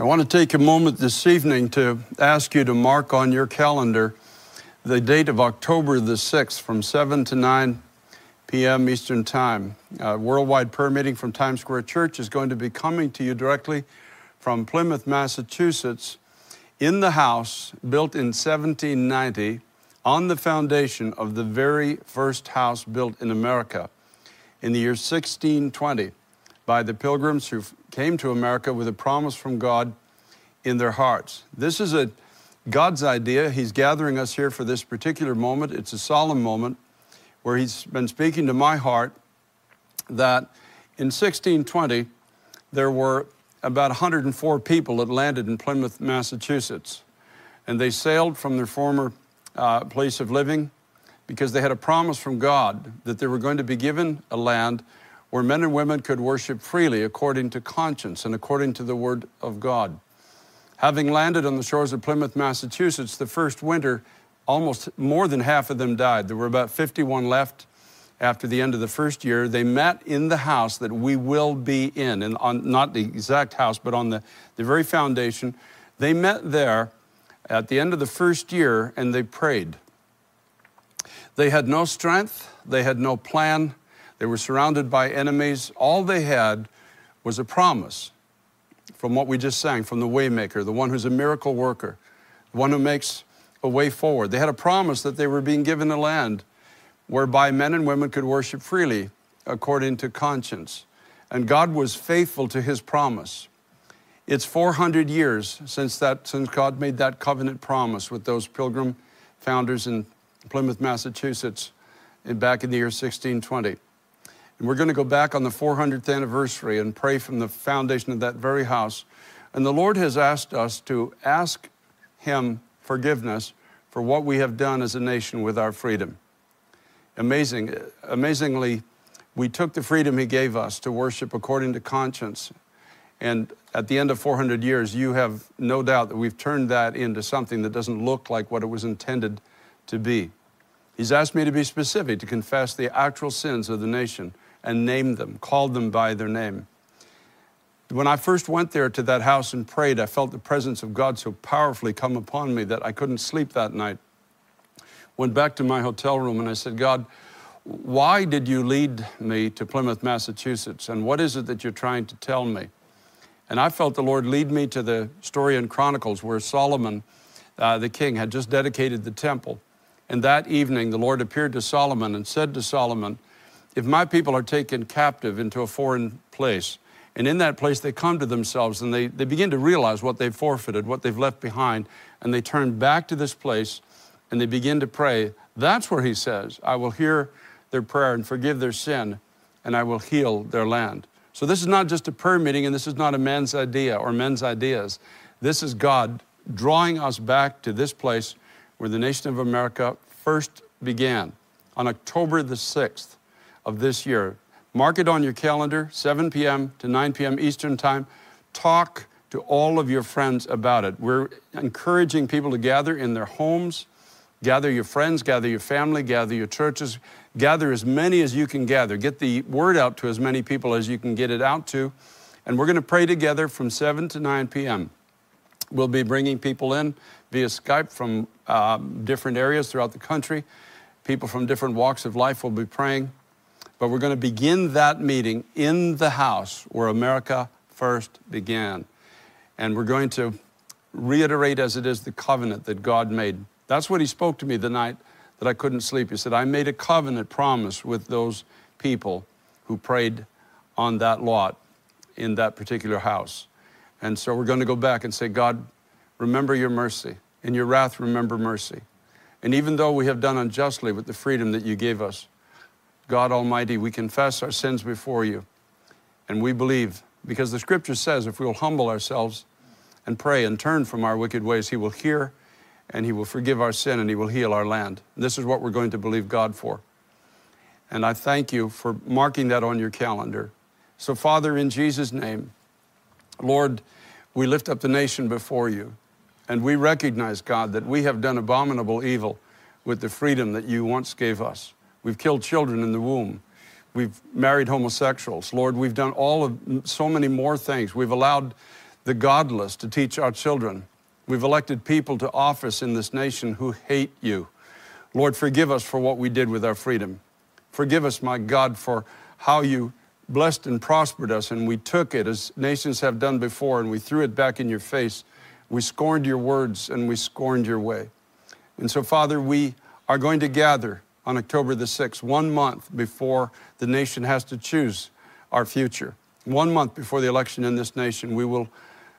I want to take a moment this evening to ask you to mark on your calendar the date of October the 6th from 7 to 9 p.m. Eastern Time. A worldwide prayer meeting from Times Square Church is going to be coming to you directly from Plymouth, Massachusetts, in the house built in 1790 on the foundation of the very first house built in America in the year 1620 by the pilgrims who came to America with a promise from God in their hearts. This is God's idea. He's gathering us here for this particular moment. It's a solemn moment where he's been speaking to my heart that in 1620, there were about 104 people that landed in Plymouth, Massachusetts. And they sailed from their former place of living because they had a promise from God that they were going to be given a land where men and women could worship freely according to conscience and according to the Word of God. Having landed on the shores of Plymouth, Massachusetts, the first winter, almost more than half of them died. There were about 51 left after the end of the first year. They met in the house that we will be in, and on not the exact house, but on the very foundation. They met there at the end of the first year, and they prayed. They had no strength. They had no plan. They were surrounded by enemies. All they had was a promise from what we just sang, from the Waymaker, the one who's a miracle worker, the one who makes a way forward. They had a promise that they were being given a land whereby men and women could worship freely according to conscience. And God was faithful to his promise. It's 400 years since God made that covenant promise with those pilgrim founders in Plymouth, Massachusetts, back in the year 1620. And we're going to go back on the 400th anniversary and pray from the foundation of that very house. And the Lord has asked us to ask him forgiveness for what we have done as a nation with our freedom. Amazingly, we took the freedom he gave us to worship according to conscience. And at the end of 400 years, you have no doubt that we've turned that into something that doesn't look like what it was intended to be. He's asked me to be specific, to confess the actual sins of the nation and named them, called them by their name. When I first went there to that house and prayed, I felt the presence of God so powerfully come upon me that I couldn't sleep that night. Went back to my hotel room and I said, God, why did you lead me to Plymouth, Massachusetts? And what is it that you're trying to tell me? And I felt the Lord lead me to the story in Chronicles where Solomon, the king, had just dedicated the temple. And that evening, the Lord appeared to Solomon and said to Solomon, if my people are taken captive into a foreign place, and in that place they come to themselves and they begin to realize what they've forfeited, what they've left behind, and they turn back to this place and they begin to pray, that's where he says, I will hear their prayer and forgive their sin, and I will heal their land. So this is not just a prayer meeting, and this is not a man's idea or men's ideas. This is God drawing us back to this place where the nation of America first began on October the 6th of this year. Mark it on your calendar, 7 p.m. to 9 p.m. Eastern Time. Talk to all of your friends about it. We're encouraging people to gather in their homes. Gather your friends, gather your family, gather your churches, gather as many as you can gather. Get the word out to as many people as you can get it out to. And we're going to pray together from 7 to 9 p.m. We'll be bringing people in via Skype from different areas throughout the country. People from different walks of life will be praying. But we're going to begin that meeting in the house where America first began. And we're going to reiterate as it is the covenant that God made. That's what he spoke to me the night that I couldn't sleep. He said, I made a covenant promise with those people who prayed on that lot in that particular house. And so we're going to go back and say, God, remember your mercy. In your wrath, remember mercy. And even though we have done unjustly with the freedom that you gave us, God Almighty, we confess our sins before you. And we believe, because the scripture says, if we will humble ourselves and pray and turn from our wicked ways, he will hear and he will forgive our sin, and he will heal our land. This is what we're going to believe God for. And I thank you for marking that on your calendar. So, Father, in Jesus' name, Lord, we lift up the nation before you, and we recognize, God, that we have done abominable evil with the freedom that you once gave us. We've killed children in the womb. We've married homosexuals. Lord, we've done so many more things. We've allowed the godless to teach our children. We've elected people to office in this nation who hate you. Lord, forgive us for what we did with our freedom. Forgive us, my God, for how you blessed and prospered us, and we took it as nations have done before, and we threw it back in your face. We scorned your words, and we scorned your way. And so, Father, we are going to gather on October the 6th, 1 month before the nation has to choose our future. 1 month before the election in this nation, we will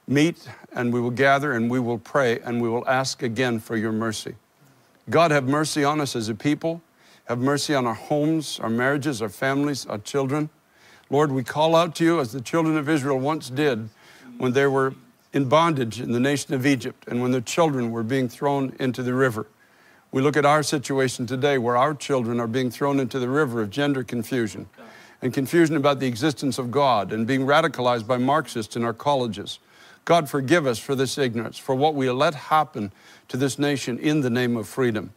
meet, and we will gather, and we will pray, and we will ask again for your mercy. God, have mercy on us as a people. Have mercy on our homes, our marriages, our families, our children. Lord, we call out to you as the children of Israel once did when they were in bondage in the nation of Egypt and when their children were being thrown into the river. We look at our situation today where our children are being thrown into the river of gender confusion and confusion about the existence of God and being radicalized by Marxists in our colleges. God, forgive us for this ignorance, for what we let happen to this nation in the name of freedom.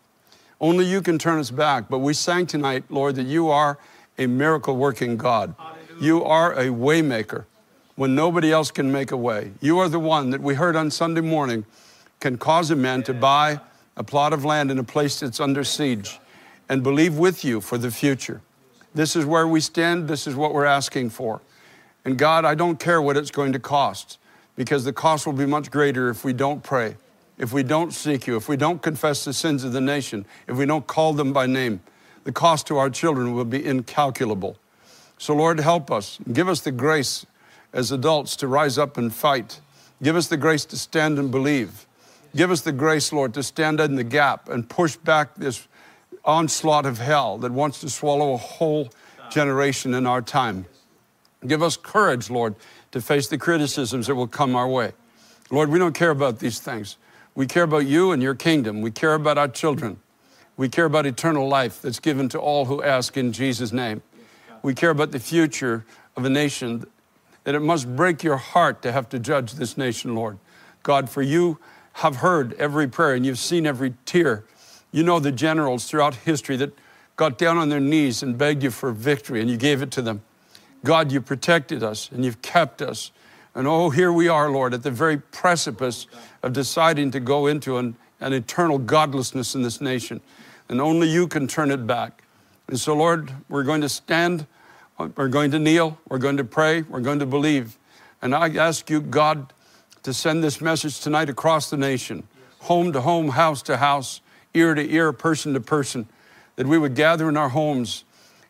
Only you can turn us back, but we sang tonight, Lord, that you are a miracle-working God. You are a waymaker when nobody else can make a way. You are the one that we heard on Sunday morning can cause a man to buy a plot of land in a place that's under siege and believe with you for the future. This is where we stand. This is what we're asking for. And God, I don't care what it's going to cost, because the cost will be much greater if we don't pray, if we don't seek you, if we don't confess the sins of the nation, if we don't call them by name. The cost to our children will be incalculable. So Lord, help us. Give us the grace as adults to rise up and fight. Give us the grace to stand and believe. Give us the grace, Lord, to stand in the gap and push back this onslaught of hell that wants to swallow a whole generation in our time. Give us courage, Lord, to face the criticisms that will come our way. Lord, we don't care about these things. We care about you and your kingdom. We care about our children. We care about eternal life that's given to all who ask in Jesus' name. We care about the future of a nation, that it must break your heart to have to judge this nation, Lord. God, for you have heard every prayer and you've seen every tear. You know the generals throughout history that got down on their knees and begged you for victory, and you gave it to them. God, you protected us and you've kept us. And oh, here we are, Lord, at the very precipice of deciding to go into an eternal godlessness in this nation. And only you can turn it back. And so, Lord, we're going to stand, we're going to kneel, we're going to pray, we're going to believe. And I ask you, God, to send this message tonight across the nation, home to home, house to house, ear to ear, person to person, that we would gather in our homes.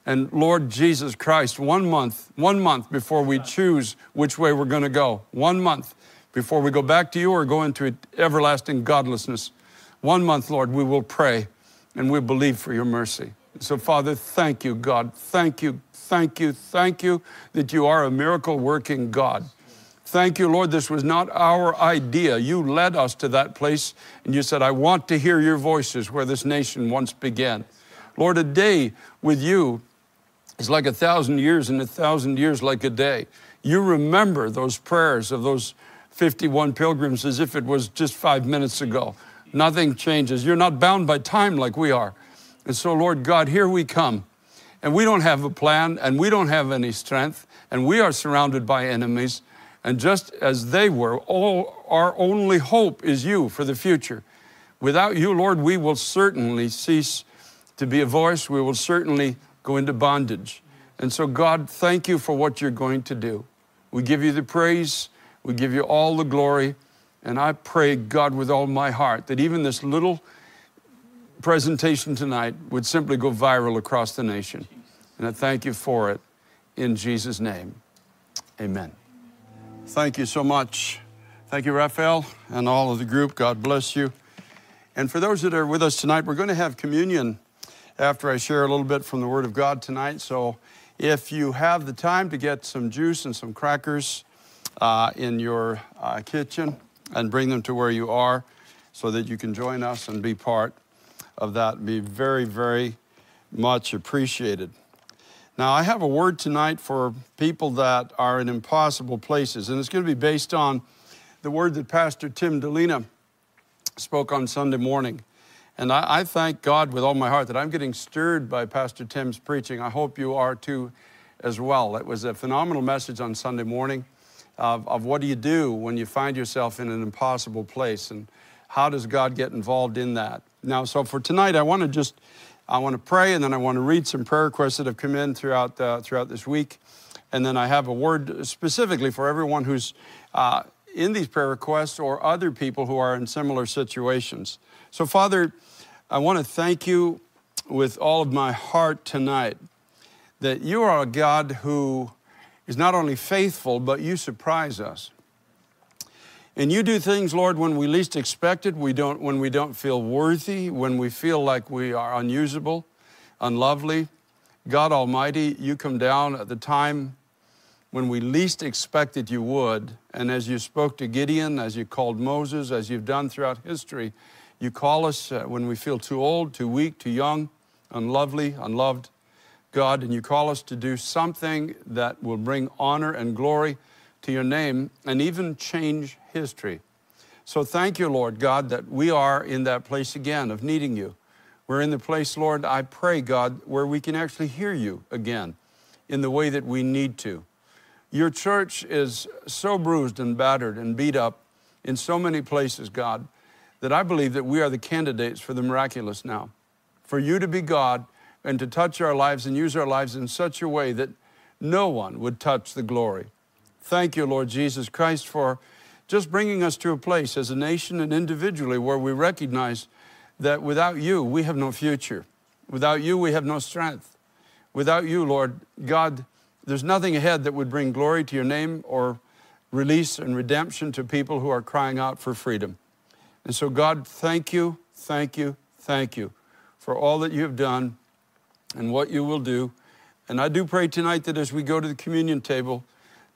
And Lord Jesus Christ, 1 month, 1 month before we choose which way we're going to go, 1 month before we go back to you or go into everlasting godlessness, 1 month, Lord, we will pray and we believe for your mercy. So, Father, thank you, God. Thank you that you are a miracle-working God. Thank you, Lord, this was not our idea. You led us to that place, and you said, I want to hear your voices where this nation once began. Lord, a day with you is like 1,000 years, and 1,000 years like a day. You remember those prayers of those 51 pilgrims as if it was just 5 minutes ago. Nothing changes. You're not bound by time like we are. And so, Lord God, here we come. And we don't have a plan, and we don't have any strength, and we are surrounded by enemies. And just as they were, all our only hope is you for the future. Without you, Lord, we will certainly cease to be a voice. We will certainly go into bondage. And so, God, thank you for what you're going to do. We give you the praise. We give you all the glory. And I pray, God, with all my heart that even this little presentation tonight would simply go viral across the nation. And I thank you for it. In Jesus' name, amen. Thank you so much. Thank you, Raphael, and all of the group. God bless you. And for those that are with us tonight, we're going to have communion after I share a little bit from the Word of God tonight. So if you have the time to get some juice and some crackers in your kitchen and bring them to where you are so that you can join us and be part of that, be very, very much appreciated. Now, I have a word tonight for people that are in impossible places, and it's going to be based on the word that Pastor Tim Delina spoke on Sunday morning. And I thank God with all my heart that I'm getting stirred by Pastor Tim's preaching. I hope you are too as well. It was a phenomenal message on Sunday morning. of what do you do when you find yourself in an impossible place, and how does God get involved in that? Now, so for tonight, I want to pray, and then I want to read some prayer requests that have come in throughout this week. And then I have a word specifically for everyone who's in these prayer requests or other people who are in similar situations. So, Father, I want to thank you with all of my heart tonight that you are a God who is not only faithful, but you surprise us. And you do things, Lord, when we least expect it, when we don't feel worthy, when we feel like we are unusable, unlovely. God Almighty, you come down at the time when we least expected you would. And as you spoke to Gideon, as you called Moses, as you've done throughout history, you call us when we feel too old, too weak, too young, unlovely, unloved, God. And you call us to do something that will bring honor and glory to your name, and even change history. So thank you, Lord God, that we are in that place again of needing you. We're in the place, Lord, I pray, God, where we can actually hear you again in the way that we need to. Your church is so bruised and battered and beat up in so many places, God, that I believe that we are the candidates for the miraculous now. For you to be God and to touch our lives and use our lives in such a way that no one would touch the glory. Thank you, Lord Jesus Christ, for just bringing us to a place as a nation and individually where we recognize that without you, we have no future. Without you, we have no strength. Without you, Lord God, there's nothing ahead that would bring glory to your name or release and redemption to people who are crying out for freedom. And so, God, thank you, thank you, thank you for all that you have done and what you will do. And I do pray tonight that as we go to the communion table,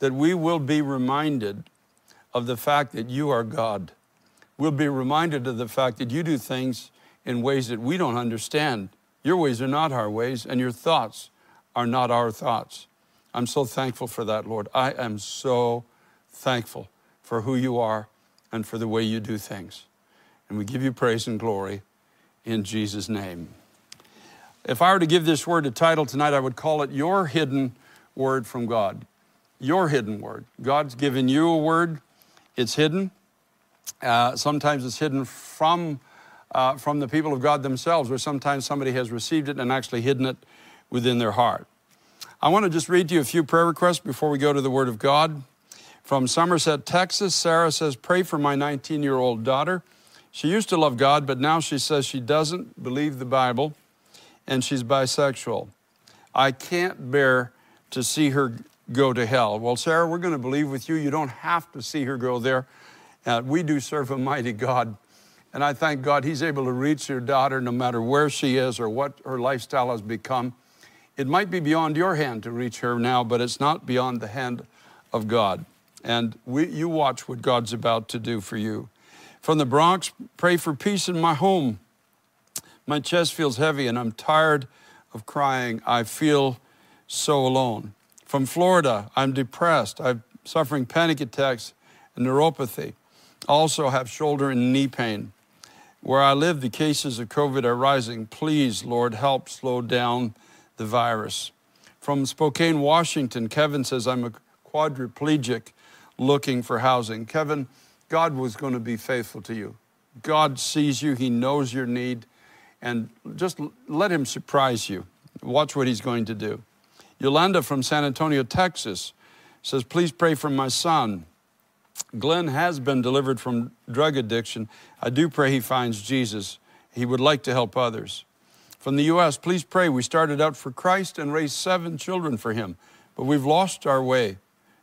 that we will be reminded of the fact that you are God. We'll be reminded of the fact that you do things in ways that we don't understand. Your ways are not our ways, and your thoughts are not our thoughts. I'm so thankful for that, Lord. I am so thankful for who you are and for the way you do things. And we give you praise and glory in Jesus' name. If I were to give this word a title tonight, I would call it Your Hidden Word from God. Your hidden word. God's given you a word. It's hidden. Sometimes it's hidden from the people of God themselves, or sometimes somebody has received it and actually hidden it within their heart. I want to just read to you a few prayer requests before we go to the Word of God. From Somerset, Texas, Sarah says, pray for my 19-year-old daughter. She used to love God, but now she says she doesn't believe the Bible, and she's bisexual. I can't bear to see her go to hell. Well, Sarah, we're going to believe with you. You don't have to see her go there. We do serve a mighty God. And I thank God he's able to reach your daughter no matter where she is or what her lifestyle has become. It might be beyond your hand to reach her now, but it's not beyond the hand of God. And you watch what God's about to do for you. From the Bronx, pray for peace in my home. My chest feels heavy and I'm tired of crying. I feel so alone. From Florida, I'm depressed. I'm suffering panic attacks and neuropathy. Also have shoulder and knee pain. Where I live, the cases of COVID are rising. Please, Lord, help slow down the virus. From Spokane, Washington, Kevin says, I'm a quadriplegic looking for housing. Kevin, God was going to be faithful to you. God sees you. He knows your need. And just let him surprise you. Watch what he's going to do. Yolanda from San Antonio, Texas, says, please pray for my son. Glenn has been delivered from drug addiction. I do pray he finds Jesus. He would like to help others. From the U.S., please pray. We started out for Christ and raised 7 children for him, but we've lost our way.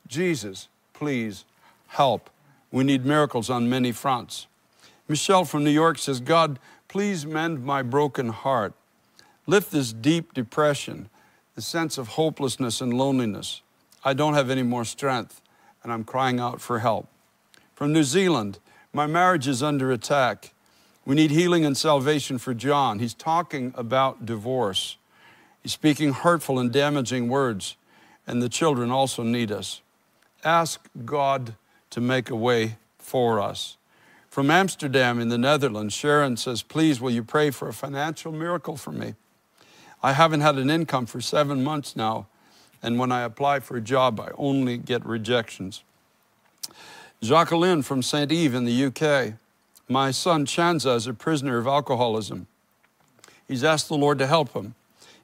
Jesus, please help. We need miracles on many fronts. Michelle from New York says, God, please mend my broken heart. Lift this deep depression, the sense of hopelessness and loneliness. I don't have any more strength, and I'm crying out for help. From New Zealand, my marriage is under attack. We need healing and salvation for John. He's talking about divorce. He's speaking hurtful and damaging words, and the children also need us. Ask God to make a way for us. From Amsterdam in the Netherlands, Sharon says, please, will you pray for a financial miracle for me? I haven't had an income for 7 months now, and when I apply for a job, I only get rejections. Jacqueline from St. Eve in the UK. My son Chanza is a prisoner of alcoholism. He's asked the Lord to help him.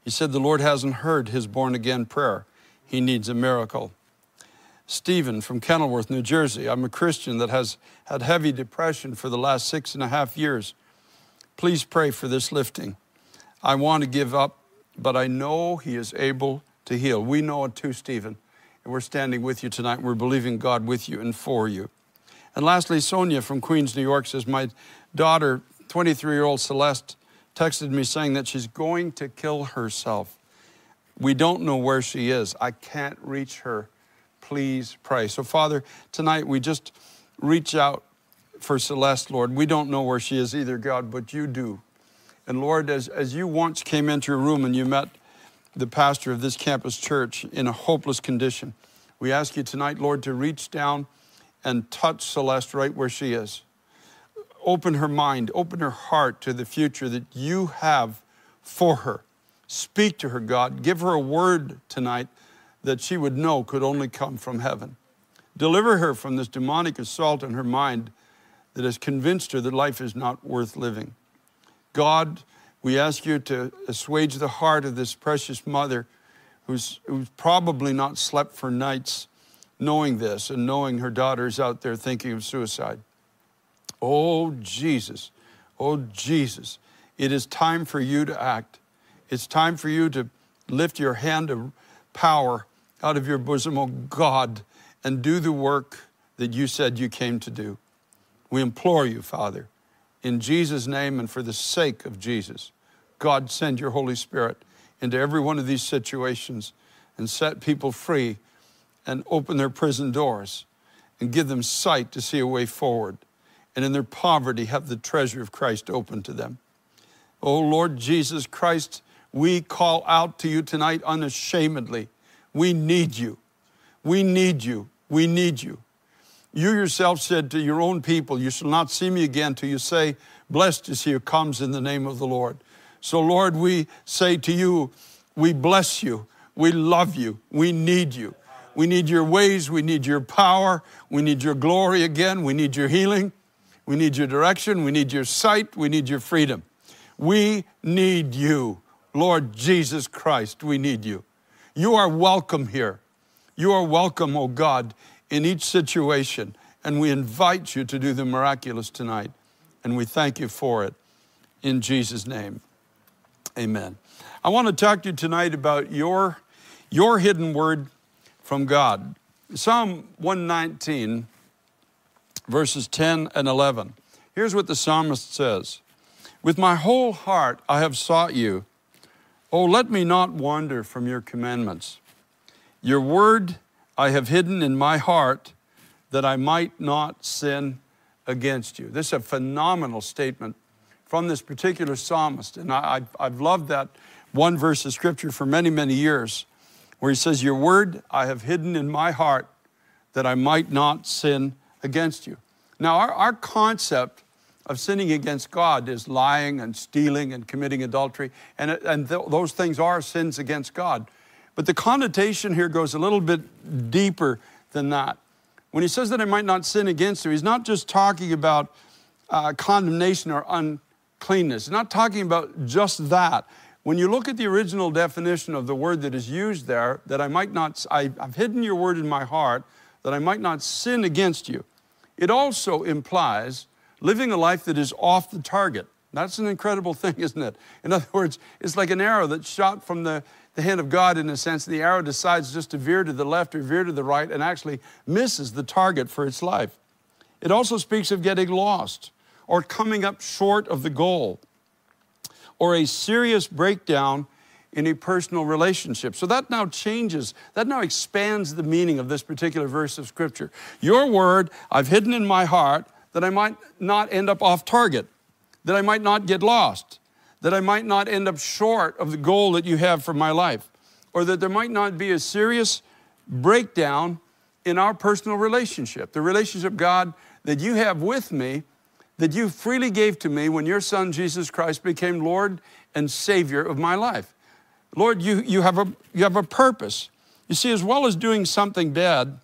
He said the Lord hasn't heard his born again prayer. He needs a miracle. Stephen from Kenilworth, New Jersey. I'm a Christian that has had heavy depression for the last 6.5 years. Please pray for this lifting. I want to give up, but I know he is able to heal. We know it too, Stephen. And we're standing with you tonight. And we're believing God with you and for you. And lastly, Sonia from Queens, New York says, my daughter, 23-year-old Celeste, texted me saying that she's going to kill herself. We don't know where she is. I can't reach her. Please pray. So, Father, tonight we just reach out for Celeste, Lord. We don't know where she is either, God, but you do. And, Lord, as you once came into your room and you met the pastor of this campus church in a hopeless condition, we ask you tonight, Lord, to reach down and touch Celeste right where she is. Open her mind, open her heart to the future that you have for her. Speak to her, God. Give her a word tonight that she would know could only come from heaven. Deliver her from this demonic assault on her mind that has convinced her that life is not worth living. God, we ask you to assuage the heart of this precious mother who's probably not slept for nights knowing this and knowing her daughter's out there thinking of suicide. Oh, Jesus, it is time for you to act. It's time for you to lift your hand of power out of your bosom, oh God, and do the work that you said you came to do. We implore you, Father, in Jesus' name and for the sake of Jesus. God, send your Holy Spirit into every one of these situations and set people free and open their prison doors and give them sight to see a way forward. And in their poverty, have the treasure of Christ open to them. Oh, Lord Jesus Christ, we call out to you tonight unashamedly. We need you. We need you. We need you. You yourself said to your own people, you shall not see me again till you say, blessed is he who comes in the name of the Lord. So, Lord, we say to you, we bless you. We love you. We need you. We need your ways. We need your power. We need your glory again. We need your healing. We need your direction. We need your sight. We need your freedom. We need you. Lord Jesus Christ, we need you. You are welcome here. You are welcome, oh God, in each situation. And we invite you to do the miraculous tonight. And we thank you for it. In Jesus' name, amen. I want to talk to you tonight about your hidden word from God. Psalm 119, verses 10 and 11. Here's what the psalmist says. With my whole heart I have sought you. Oh, let me not wander from your commandments. Your word I have hidden in my heart that I might not sin against you. This is a phenomenal statement from this particular psalmist. And I've loved that one verse of scripture for many, many years where he says, your word I have hidden in my heart that I might not sin against you. Now, our concept of sinning against God is lying and stealing and committing adultery. And those things are sins against God. But the connotation here goes a little bit deeper than that. When he says that I might not sin against you, he's not just talking about condemnation or uncleanness. He's not talking about just that. When you look at the original definition of the word that is used there, that I might not, I've hidden your word in my heart, that I might not sin against you. It also implies living a life that is off the target. That's an incredible thing, isn't it? In other words, it's like an arrow that's shot from the hand of God in a sense. The arrow decides just to veer to the left or veer to the right and actually misses the target for its life. It also speaks of getting lost or coming up short of the goal or a serious breakdown in a personal relationship. So that now changes, that now expands the meaning of this particular verse of scripture. Your word I've hidden in my heart that I might not end up off target, that I might not get lost, that I might not end up short of the goal that you have for my life, or that there might not be a serious breakdown in our personal relationship, the relationship, God, that you have with me, that you freely gave to me when your son, Jesus Christ, became Lord and Savior of my life. Lord, you have a purpose. You see, as well as doing something bad,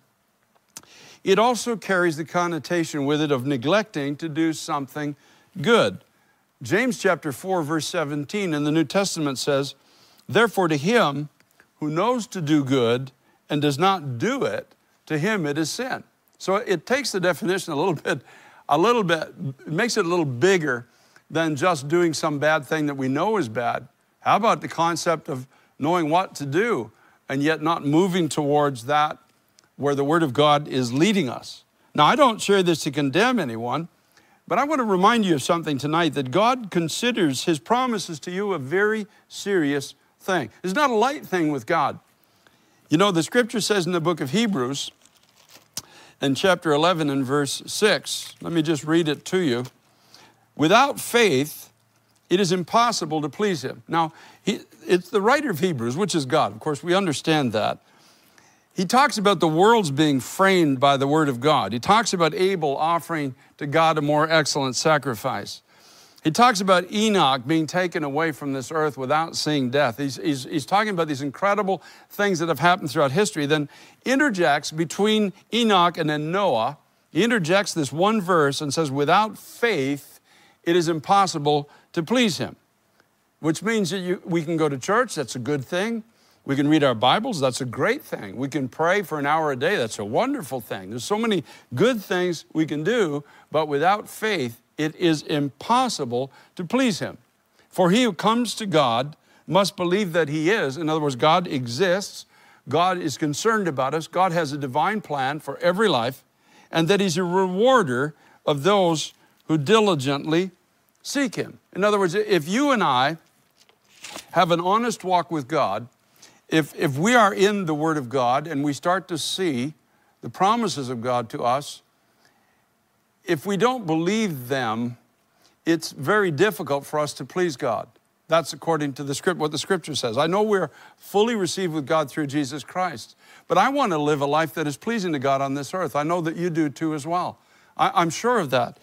it also carries the connotation with it of neglecting to do something good. James chapter 4, verse 17 in the New Testament says, "Therefore to him who knows to do good and does not do it, to him it is sin." So it takes the definition a little bit, it makes it a little bigger than just doing some bad thing that we know is bad. How about the concept of knowing what to do and yet not moving towards that where the Word of God is leading us? Now, I don't share this to condemn anyone, but I want to remind you of something tonight, that God considers His promises to you a very serious thing. It's not a light thing with God. You know, the Scripture says in the book of Hebrews, in chapter 11 and verse 6, let me just read it to you. "Without faith, it is impossible to please him." Now, it's the writer of Hebrews, which is God. Of course, we understand that. He talks about the worlds being framed by the word of God. He talks about Abel offering to God a more excellent sacrifice. He talks about Enoch being taken away from this earth without seeing death. He's talking about these incredible things that have happened throughout history. Then interjects between Enoch and then Noah. He interjects this one verse and says, "Without faith, it is impossible to please him." Which means that we can go to church. That's a good thing. We can read our Bibles. That's a great thing. We can pray for an hour a day. That's a wonderful thing. There's so many good things we can do, but without faith, it is impossible to please him. "For he who comes to God must believe that he is." In other words, God exists. God is concerned about us. God has a divine plan for every life, and that he's a rewarder of those who diligently seek him. In other words, if you and I have an honest walk with God, if we are in the Word of God and we start to see the promises of God to us, if we don't believe them, it's very difficult for us to please God. That's according to what the Scripture says. I know we're fully received with God through Jesus Christ, but I want to live a life that is pleasing to God on this earth. I know that you do too as well. I'm sure of that.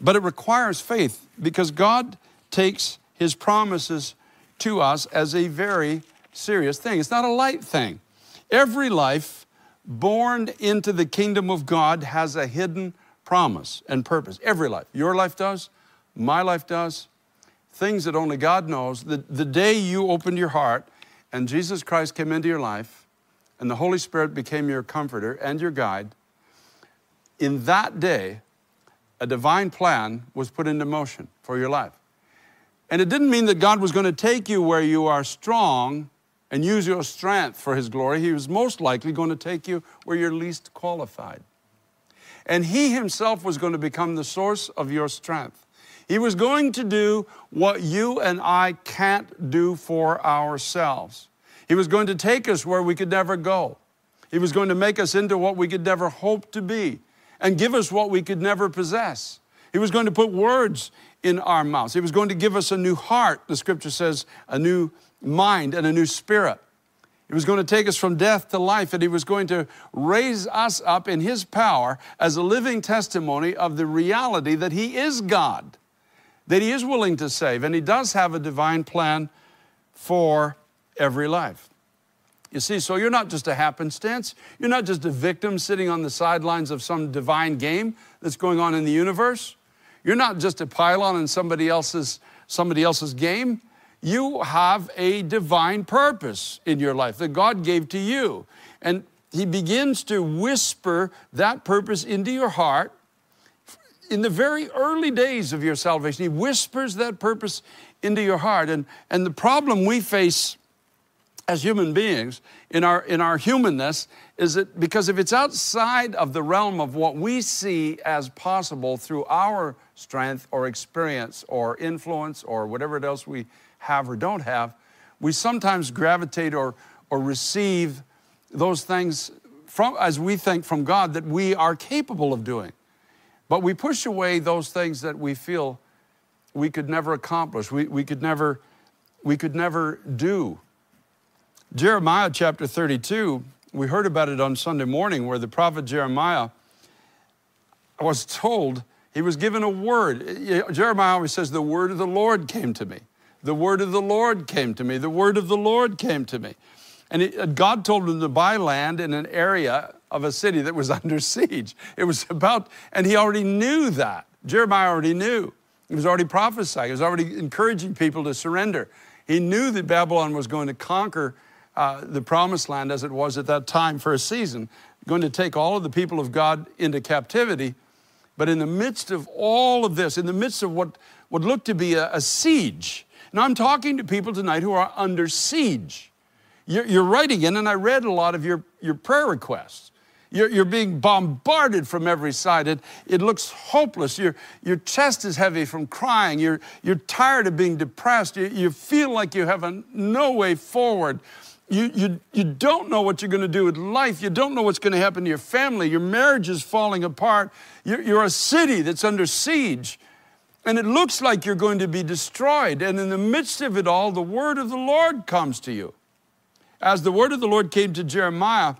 But it requires faith, because God takes His promises to us as a very serious thing. It's not a light thing. Every life born into the kingdom of God has a hidden promise and purpose. Every life. Your life does. My life does. Things that only God knows. The day you opened your heart and Jesus Christ came into your life and the Holy Spirit became your comforter and your guide, in that day, a divine plan was put into motion for your life. And it didn't mean that God was going to take you where you are strong and use your strength for His glory. He was most likely going to take you where you're least qualified. And He Himself was going to become the source of your strength. He was going to do what you and I can't do for ourselves. He was going to take us where we could never go. He was going to make us into what we could never hope to be and give us what we could never possess. He was going to put words in our mouths. He was going to give us a new heart, the Scripture says, a new mind and a new spirit. He was going to take us from death to life, and He was going to raise us up in His power as a living testimony of the reality that He is God, that He is willing to save, and He does have a divine plan for every life. You see, so you're not just a happenstance. You're not just a victim sitting on the sidelines of some divine game that's going on in the universe. You're not just a pylon in somebody else's game. You have a divine purpose in your life that God gave to you. And He begins to whisper that purpose into your heart in the very early days of your salvation. He whispers that purpose into your heart. And the problem we face as human beings in our humanness is that because if it's outside of the realm of what we see as possible through our strength or experience or influence or whatever else we have or don't have, we sometimes gravitate or receive those things as we think from God that we are capable of doing. But we push away those things that we feel we could never accomplish, we could never do. Jeremiah chapter 32, we heard about it on Sunday morning, where the prophet Jeremiah was told, he was given a word. Jeremiah always says, "The word of the Lord came to me. The word of the Lord came to me. The word of the Lord came to me." And God told him to buy land in an area of a city that was under siege. It was about, and he already knew that. Jeremiah already knew. He was already prophesying. He was already encouraging people to surrender. He knew that Babylon was going to conquer the promised land as it was at that time for a season, going to take all of the people of God into captivity. But in the midst of all of this, in the midst of what would look to be a siege, and I'm talking to people tonight who are under siege. You're writing in, and I read a lot of your prayer requests. You're being bombarded from every side. It looks hopeless. Your chest is heavy from crying. You're tired of being depressed. You feel like you have no way forward. You don't know what you're going to do with life. You don't know what's going to happen to your family. Your marriage is falling apart. You're a city that's under siege. And it looks like you're going to be destroyed. And in the midst of it all, the word of the Lord comes to you. As the word of the Lord came to Jeremiah,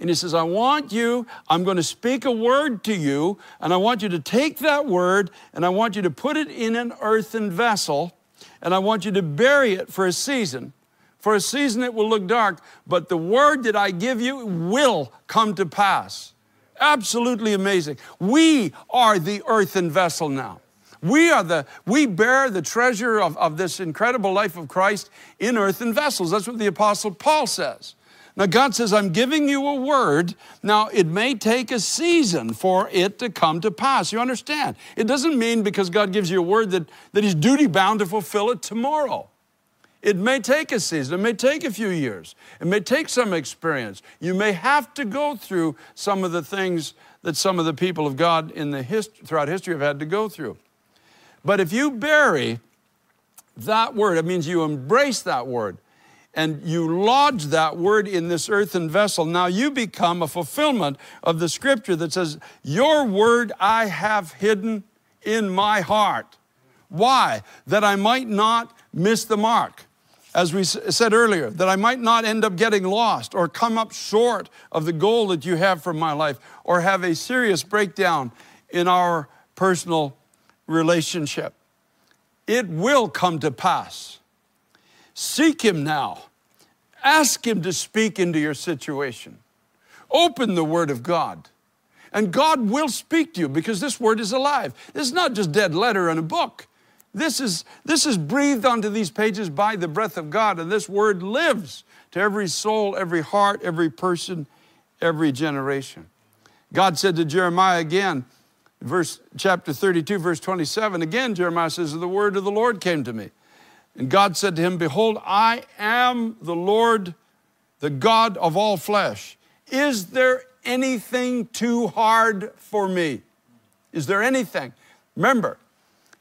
and he says, I'm going to speak a word to you, and I want you to take that word, and I want you to put it in an earthen vessel, and I want you to bury it for a season. For a season it will look dark, but the word that I give you will come to pass. Absolutely amazing. We are the earthen vessel now. We bear the treasure of this incredible life of Christ in earthen vessels. That's what the Apostle Paul says. Now, God says, I'm giving you a word. Now, it may take a season for it to come to pass. You understand? It doesn't mean because God gives you a word that he's duty-bound to fulfill it tomorrow. It may take a season. It may take a few years. It may take some experience. You may have to go through some of the things that some of the people of God throughout history have had to go through. But if you bury that word, it means you embrace that word, and you lodge that word in this earthen vessel. Now you become a fulfillment of the scripture that says, your word I have hidden in my heart. Why? That I might not miss the mark. As we said earlier, that I might not end up getting lost or come up short of the goal that you have for my life, or have a serious breakdown in our personal relationship. It will come to pass. Seek him now. Ask him to speak into your situation. Open the word of God. And God will speak to you because this word is alive. This is not just dead letter in a book. This is breathed onto these pages by the breath of God. And this word lives to every soul, every heart, every person, every generation. God said to Jeremiah again, chapter 32, verse 27. Again, Jeremiah says, the word of the Lord came to me. And God said to him, behold, I am the Lord, the God of all flesh. Is there anything too hard for me? Is there anything? Remember,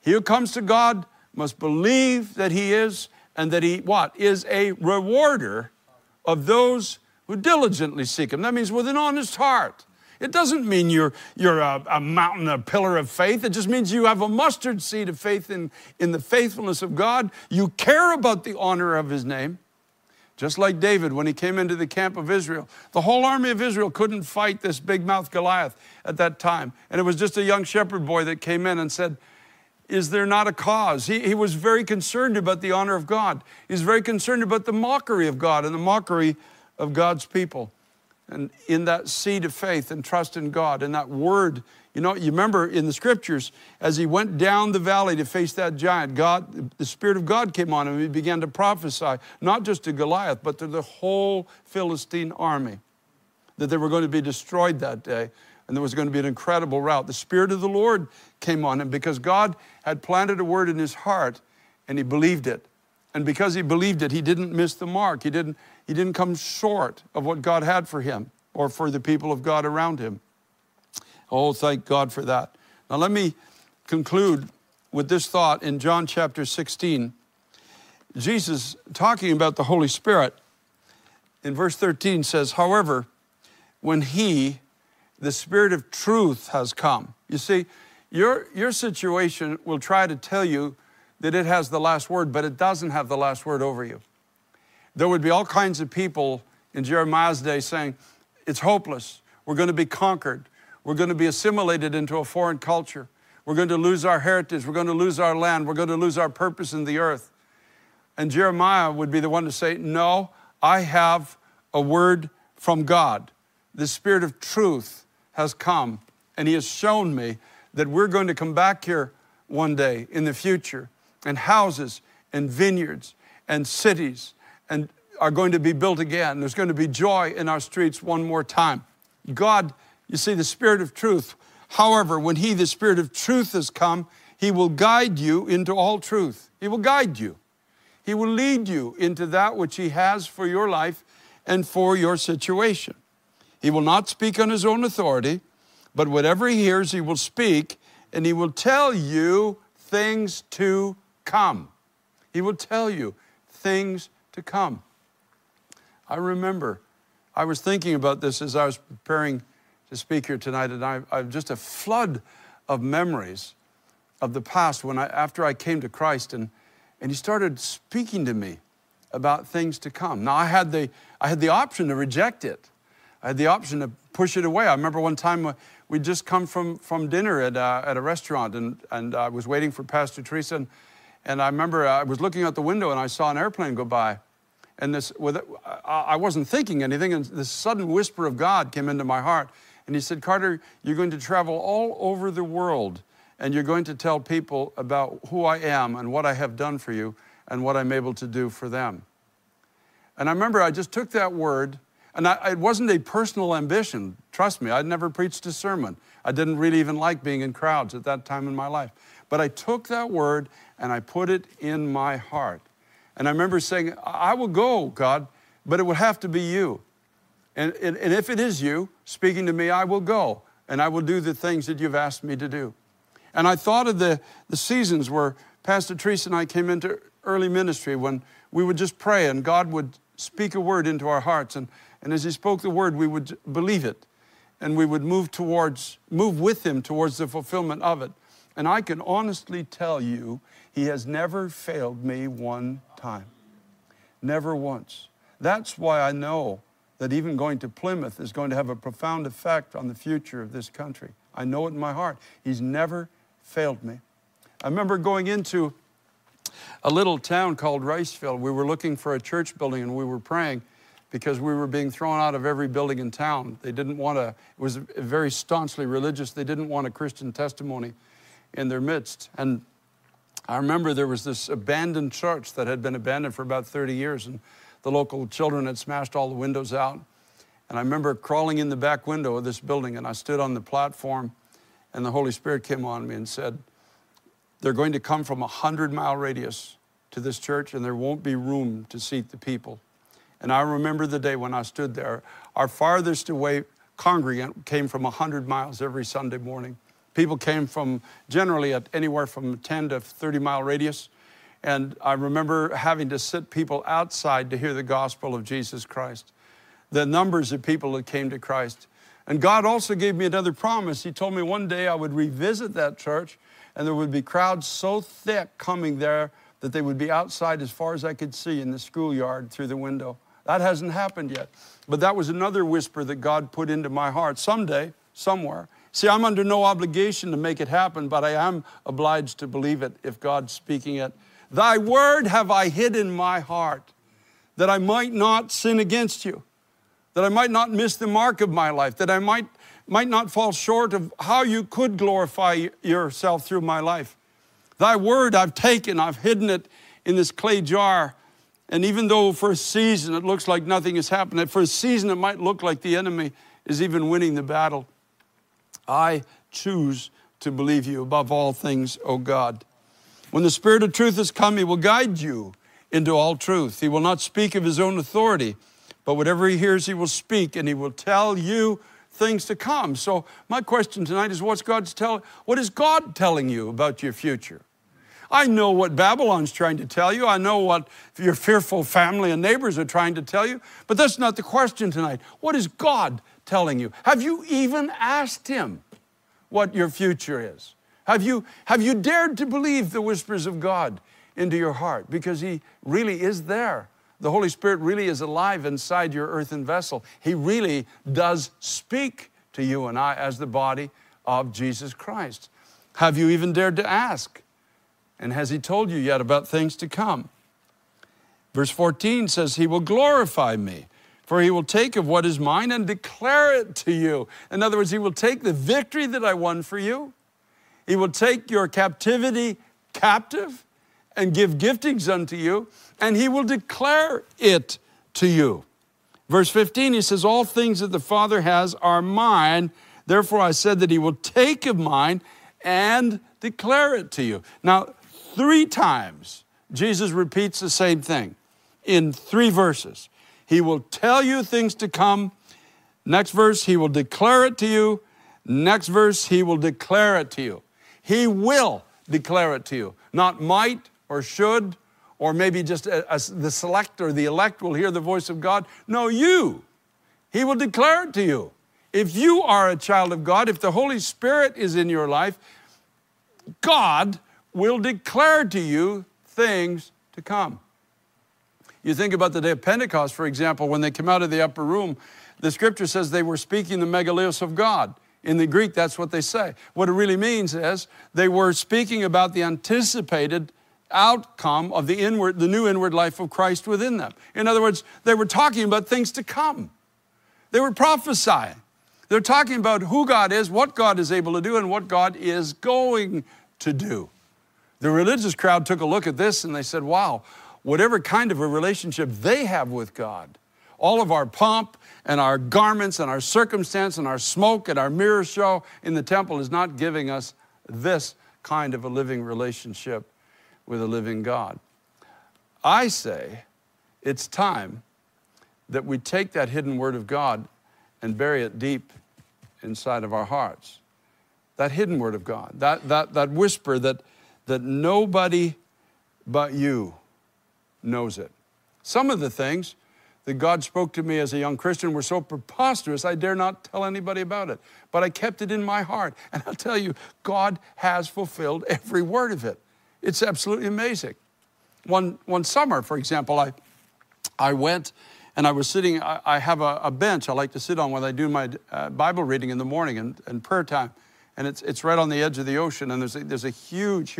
he who comes to God must believe that he is, and that he, what? Is a rewarder of those who diligently seek him. That means with an honest heart. It doesn't mean you're a mountain, a pillar of faith. It just means you have a mustard seed of faith in the faithfulness of God. You care about the honor of his name. Just like David, when he came into the camp of Israel, the whole army of Israel couldn't fight this big-mouthed Goliath at that time. And it was just a young shepherd boy that came in and said, is there not a cause? He was very concerned about the honor of God. He's very concerned about the mockery of God and the mockery of God's people. And in that seed of faith and trust in God and that word, you remember in the scriptures, as he went down the valley to face that giant, the Spirit of God came on him and he began to prophesy, not just to Goliath, but to the whole Philistine army, that they were going to be destroyed that day and there was going to be an incredible rout. The Spirit of the Lord came on him because God had planted a word in his heart and he believed it. And because he believed it, he didn't miss the mark. He didn't come short of what God had for him or for the people of God around him. Oh, thank God for that. Now, let me conclude with this thought in John chapter 16. Jesus, talking about the Holy Spirit, in verse 13 says, however, when he, the Spirit of truth, has come. You see, your situation will try to tell you that it has the last word, but it doesn't have the last word over you. There would be all kinds of people in Jeremiah's day saying, it's hopeless. We're going to be conquered. We're going to be assimilated into a foreign culture. We're going to lose our heritage. We're going to lose our land. We're going to lose our purpose in the earth. And Jeremiah would be the one to say, no, I have a word from God. the Spirit of truth has come, and he has shown me that we're going to come back here one day in the future, and houses and vineyards and cities and are going to be built again. There's going to be joy in our streets one more time. God, you see, the Spirit of truth. However, when he, the Spirit of truth, has come, he will guide you into all truth. He will guide you. He will lead you into that which he has for your life and for your situation. He will not speak on his own authority, but whatever he hears, he will speak, and he will tell you things to come. He will tell you things to come. I remember I was thinking about this as I was preparing to speak here tonight, and I've just a flood of memories of the past when after I came to Christ, and he started speaking to me about things to come. Now, I had the option to reject it. I had the option to push it away. I remember one time we'd just come from dinner at a restaurant, and I was waiting for Pastor Teresa, and I remember I was looking out the window, and I saw an airplane go by. And I wasn't thinking anything, and this sudden whisper of God came into my heart. And he said, Carter, you're going to travel all over the world, and you're going to tell people about who I am and what I have done for you and what I'm able to do for them. And I remember I just took that word, and it wasn't a personal ambition. Trust me, I'd never preached a sermon. I didn't really even like being in crowds at that time in my life. But I took that word, and I put it in my heart. And I remember saying, I will go, God, but it would have to be you. And if it is you speaking to me, I will go, and I will do the things that you've asked me to do. And I thought of the seasons where Pastor Teresa and I came into early ministry, when we would just pray, and God would speak a word into our hearts. And as he spoke the word, we would believe it, and we would move with him towards the fulfillment of it. And I can honestly tell you, he has never failed me one time, never once. That's why I know that even going to Plymouth is going to have a profound effect on the future of this country. I know it in my heart. He's never failed me. I remember going into a little town called Riceville. We were looking for a church building, and we were praying because we were being thrown out of every building in town. They didn't want it was very staunchly religious. They didn't want a Christian testimony in their midst. And I remember there was this abandoned church that had been abandoned for about 30 years, and the local children had smashed all the windows out. And I remember crawling in the back window of this building, and I stood on the platform, and the Holy Spirit came on me and said, they're going to come from a 100-mile radius to this church, and there won't be room to seat the people. And I remember the day when I stood there. Our farthest away congregant came from 100 miles every Sunday morning. People came from generally at anywhere from 10 to 30-mile radius. And I remember having to sit people outside to hear the gospel of Jesus Christ, the numbers of people that came to Christ. And God also gave me another promise. He told me one day I would revisit that church, and there would be crowds so thick coming there that they would be outside as far as I could see in the schoolyard through the window. That hasn't happened yet. But that was another whisper that God put into my heart. Someday, somewhere. See, I'm under no obligation to make it happen, but I am obliged to believe it if God's speaking it. Thy word have I hid in my heart, that I might not sin against you, that I might not miss the mark of my life, that I might not fall short of how you could glorify yourself through my life. Thy word I've taken, I've hidden it in this clay jar. And even though for a season it looks like nothing has happened, for a season it might look like the enemy is even winning the battle, I choose to believe you above all things, O God. When the Spirit of truth has come, he will guide you into all truth. He will not speak of his own authority, but whatever he hears, he will speak, and he will tell you things to come. So my question tonight is, what is God telling you about your future? I know what Babylon's trying to tell you. I know what your fearful family and neighbors are trying to tell you, but that's not the question tonight. What is God telling you? Have you even asked him what your future is? Have you dared to believe the whispers of God into your heart? Because he really is there. The Holy Spirit really is alive inside your earthen vessel. He really does speak to you and I as the body of Jesus Christ. Have you even dared to ask? And has he told you yet about things to come? Verse 14 says, he will glorify me, For he will take of what is mine and declare it to you. In other words, he will take the victory that I won for you. He will take your captivity captive and give giftings unto you, and he will declare it to you. Verse 15, he says, all things that the Father has are mine. Therefore, I said that he will take of mine and declare it to you. Now, three times, Jesus repeats the same thing in three verses. He will tell you things to come. Next verse, he will declare it to you. Next verse, he will declare it to you. He will declare it to you. Not might or should, or maybe just the select or the elect will hear the voice of God. No, you. He will declare it to you. If you are a child of God, if the Holy Spirit is in your life, God will declare to you things to come. You think about the day of Pentecost, for example, when they came out of the upper room, the scripture says they were speaking the megaleios of God. In the Greek, that's what they say. What it really means is they were speaking about the anticipated outcome of the new inward life of Christ within them. In other words, they were talking about things to come. They were prophesying. They're talking about who God is, what God is able to do, and what God is going to do. The religious crowd took a look at this and they said, wow, whatever kind of a relationship they have with God, all of our pomp and our garments and our circumstance and our smoke and our mirror show in the temple is not giving us this kind of a living relationship with a living God. I say it's time that we take that hidden word of God and bury it deep inside of our hearts. That hidden word of God, that whisper that nobody but you knows it. Some of the things that God spoke to me as a young Christian were so preposterous, I dare not tell anybody about it. But I kept it in my heart. And I'll tell you, God has fulfilled every word of it. It's absolutely amazing. One summer, for example, I went and I was sitting, I have a bench I like to sit on when I do my Bible reading in the morning and prayer time. And it's right on the edge of the ocean, and there's a huge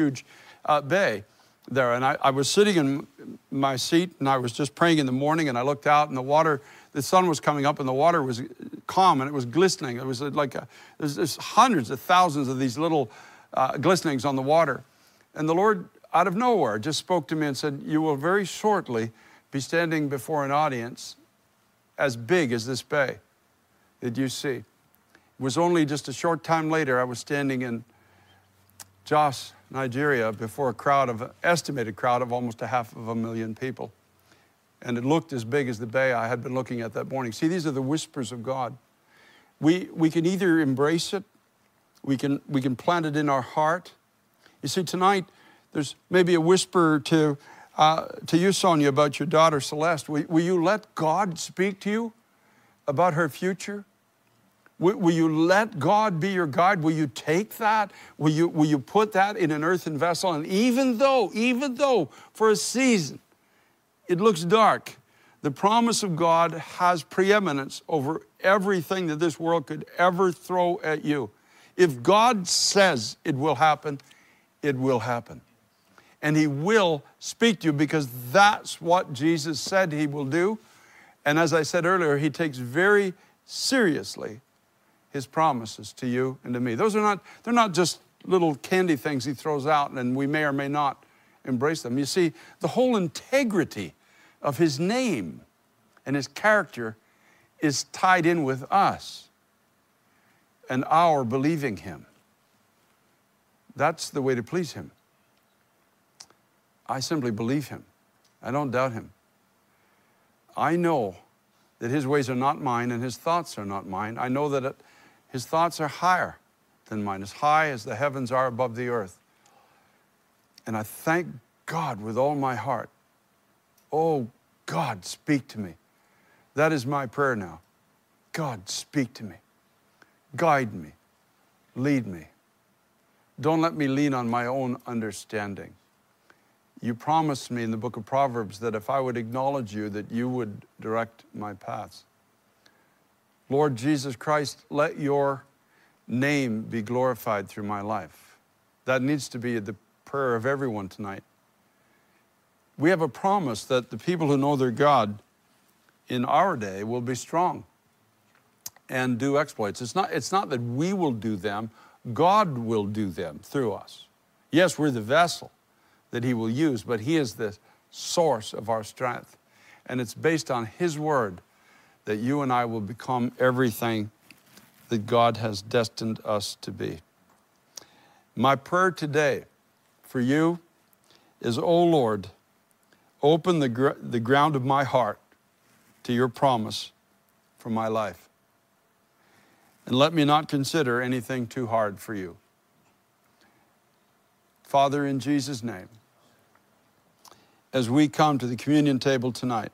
bay there. And I was sitting in my seat and I was just praying in the morning, and I looked out and the sun was coming up and the water was calm and it was glistening. It was like there's hundreds of thousands of these little glistenings on the water. And the Lord out of nowhere just spoke to me and said, you will very shortly be standing before an audience as big as this bay that you see. It was only just a short time later I was standing in Jos, Nigeria, before an estimated crowd of almost 500,000 people. And it looked as big as the bay I had been looking at that morning. See, these are the whispers of God. We can either embrace it, we can plant it in our heart. You see, tonight, there's maybe a whisper to you, Sonia, about your daughter, Celeste. Will you let God speak to you about her future? Will you let God be your guide? Will you take that? Will you put that in an earthen vessel? And even though for a season it looks dark, the promise of God has preeminence over everything that this world could ever throw at you. If God says it will happen, it will happen. And he will speak to you because that's what Jesus said he will do. And as I said earlier, he takes very seriously his promises to you and to me. They're not just little candy things he throws out and we may or may not embrace them. You see, the whole integrity of his name and his character is tied in with us and our believing him. That's the way to please him. I simply believe him. I don't doubt him. I know that his ways are not mine and his thoughts are not mine. I know that his thoughts are higher than mine, as high as the heavens are above the earth. And I thank God with all my heart. Oh, God, speak to me. That is my prayer now. God, speak to me. Guide me. Lead me. Don't let me lean on my own understanding. You promised me in the book of Proverbs that if I would acknowledge you, that you would direct my paths. Lord Jesus Christ, let your name be glorified through my life. That needs to be the prayer of everyone tonight. We have a promise that the people who know their God in our day will be strong and do exploits. It's not that we will do them. God will do them through us. Yes, we're the vessel that he will use, but he is the source of our strength. And it's based on his word that you and I will become everything that God has destined us to be. My prayer today for you is, O Lord, open the ground of my heart to your promise for my life. And let me not consider anything too hard for you. Father, in Jesus' name, as we come to the communion table tonight,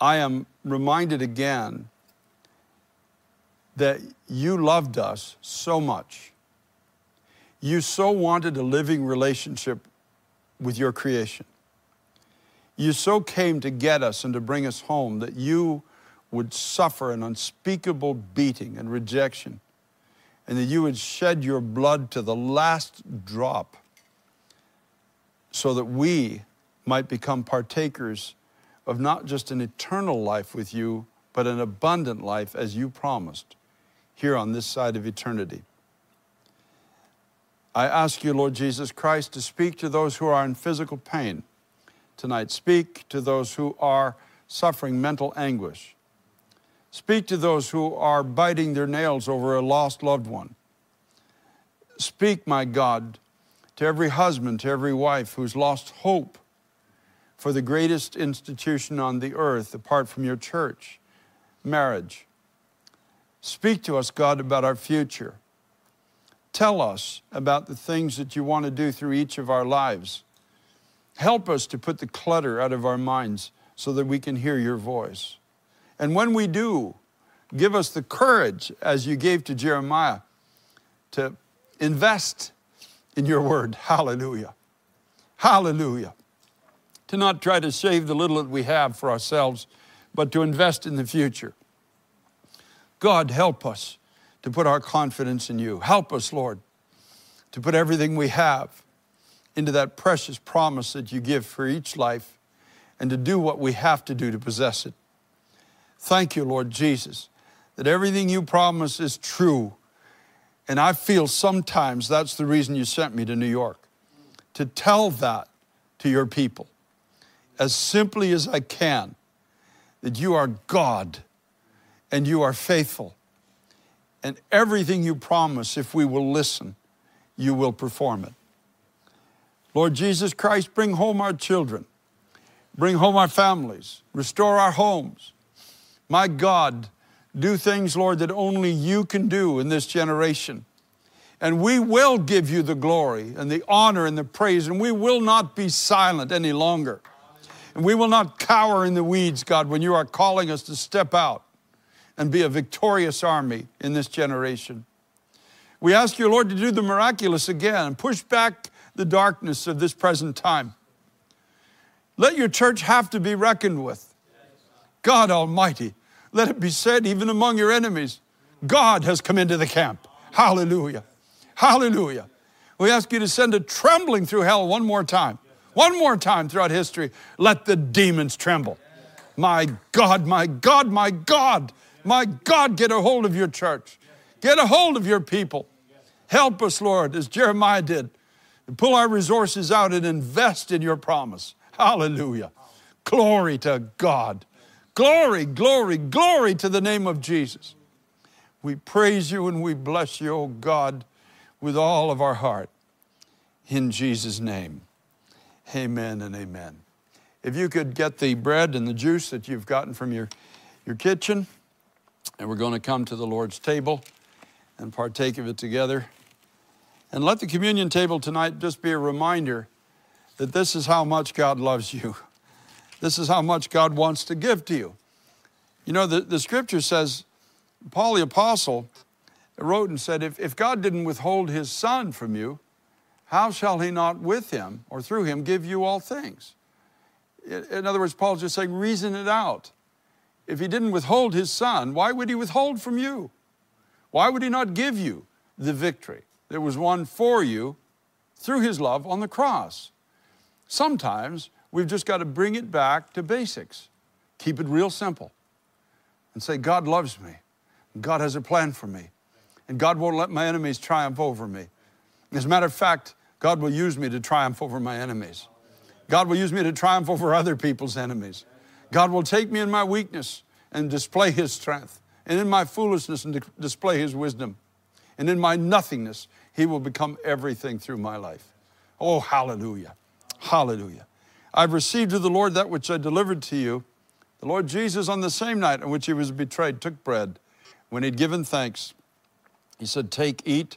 I am reminded again that you loved us so much. You so wanted a living relationship with your creation. You so came to get us and to bring us home that you would suffer an unspeakable beating and rejection, and that you would shed your blood to the last drop so that we might become partakers of not just an eternal life with you, but an abundant life as you promised here on this side of eternity. I ask you, Lord Jesus Christ, to speak to those who are in physical pain tonight. Speak to those who are suffering mental anguish. Speak to those who are biting their nails over a lost loved one. Speak, my God, to every husband, to every wife who's lost hope for the greatest institution on the earth apart from your church, marriage. Speak to us, God, about our future. Tell us about the things that you want to do through each of our lives. Help us to put the clutter out of our minds so that we can hear your voice. And when we do, give us the courage, as you gave to Jeremiah, to invest in your word. Hallelujah. Hallelujah. To not try to save the little that we have for ourselves, but to invest in the future. God, help us to put our confidence in you. Help us, Lord, to put everything we have into that precious promise that you give for each life and to do what we have to do to possess it. Thank you, Lord Jesus, that everything you promise is true. And I feel sometimes that's the reason you sent me to New York, to tell that to your people as simply as I can, that you are God and you are faithful. And everything you promise, if we will listen, you will perform it. Lord Jesus Christ, bring home our children. Bring home our families. Restore our homes. My God, do things, Lord, that only you can do in this generation. And we will give you the glory and the honor and the praise, and we will not be silent any longer. And we will not cower in the weeds, God, when you are calling us to step out and be a victorious army in this generation. We ask you, Lord, to do the miraculous again and push back the darkness of this present time. Let your church have to be reckoned with. God Almighty, let it be said even among your enemies, God has come into the camp. Hallelujah. Hallelujah. We ask you to send a trembling through hell one more time. One more time throughout history. Let the demons tremble. My God, my God, my God, my God, get a hold of your church. Get a hold of your people. Help us, Lord, as Jeremiah did, to pull our resources out and invest in your promise. Hallelujah. Glory to God. Glory, glory, glory to the name of Jesus. We praise you and we bless you, oh God, with all of our heart. In Jesus' name, amen and amen. If you could get the bread and the juice that you've gotten from your kitchen, and we're going to come to the Lord's table and partake of it together. And let the communion table tonight just be a reminder that this is how much God loves you. This is how much God wants to give to you. You know, the scripture says, Paul the apostle wrote and said, if God didn't withhold his son from you, how shall he not with him or through him give you all things? In other words, Paul's just saying, reason it out. If he didn't withhold his son, why would he withhold from you? Why would he not give you the victory that was won for you through his love on the cross? Sometimes We've just got to bring it back to basics. Keep it real simple and say, God loves me. God has a plan for me. And God won't let my enemies triumph over me. As a matter of fact, God will use me to triumph over my enemies. God will use me to triumph over other people's enemies. God will take me in my weakness and display His strength, and in my foolishness and display His wisdom, and in my nothingness, He will become everything through my life. Oh, hallelujah, hallelujah. I've received of the Lord that which I delivered to you. The Lord Jesus, on the same night in which He was betrayed, took bread. When He'd given thanks, He said, take, eat.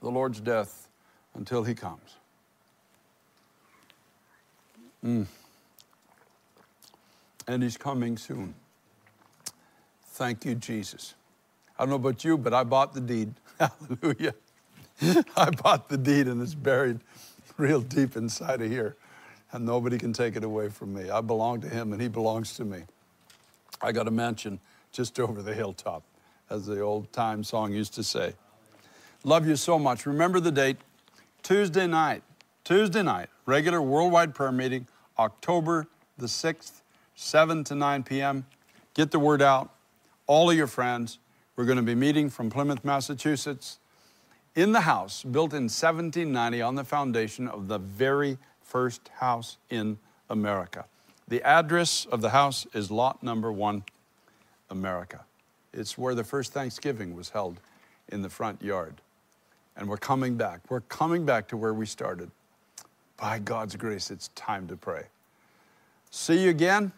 the Lord's death until He comes. And He's coming soon. Thank you, Jesus. I don't know about you, but I bought the deed. Hallelujah. I bought the deed, and it's buried real deep inside of here. And nobody can take it away from me. I belong to Him, and He belongs to me. I got a mansion just over the hilltop, as the old time song used to say. Love you so much. Remember the date, Tuesday night, regular worldwide prayer meeting, October the 6th, 7 to 9 p.m. Get the word out. All of your friends. We're going to be meeting from Plymouth, Massachusetts, in the house built in 1790 on the foundation of the very first house in America. The address of the house is lot number 1, America. It's where the first Thanksgiving was held in the front yard. And we're coming back. We're coming back to where we started. By God's grace, it's time to pray. See you again.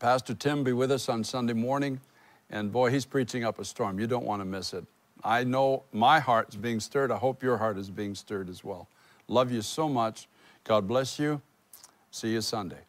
Pastor Tim be with us on Sunday morning. And boy, he's preaching up a storm. You don't want to miss it. I know my heart's being stirred. I hope your heart is being stirred as well. Love you so much. God bless you. See you Sunday.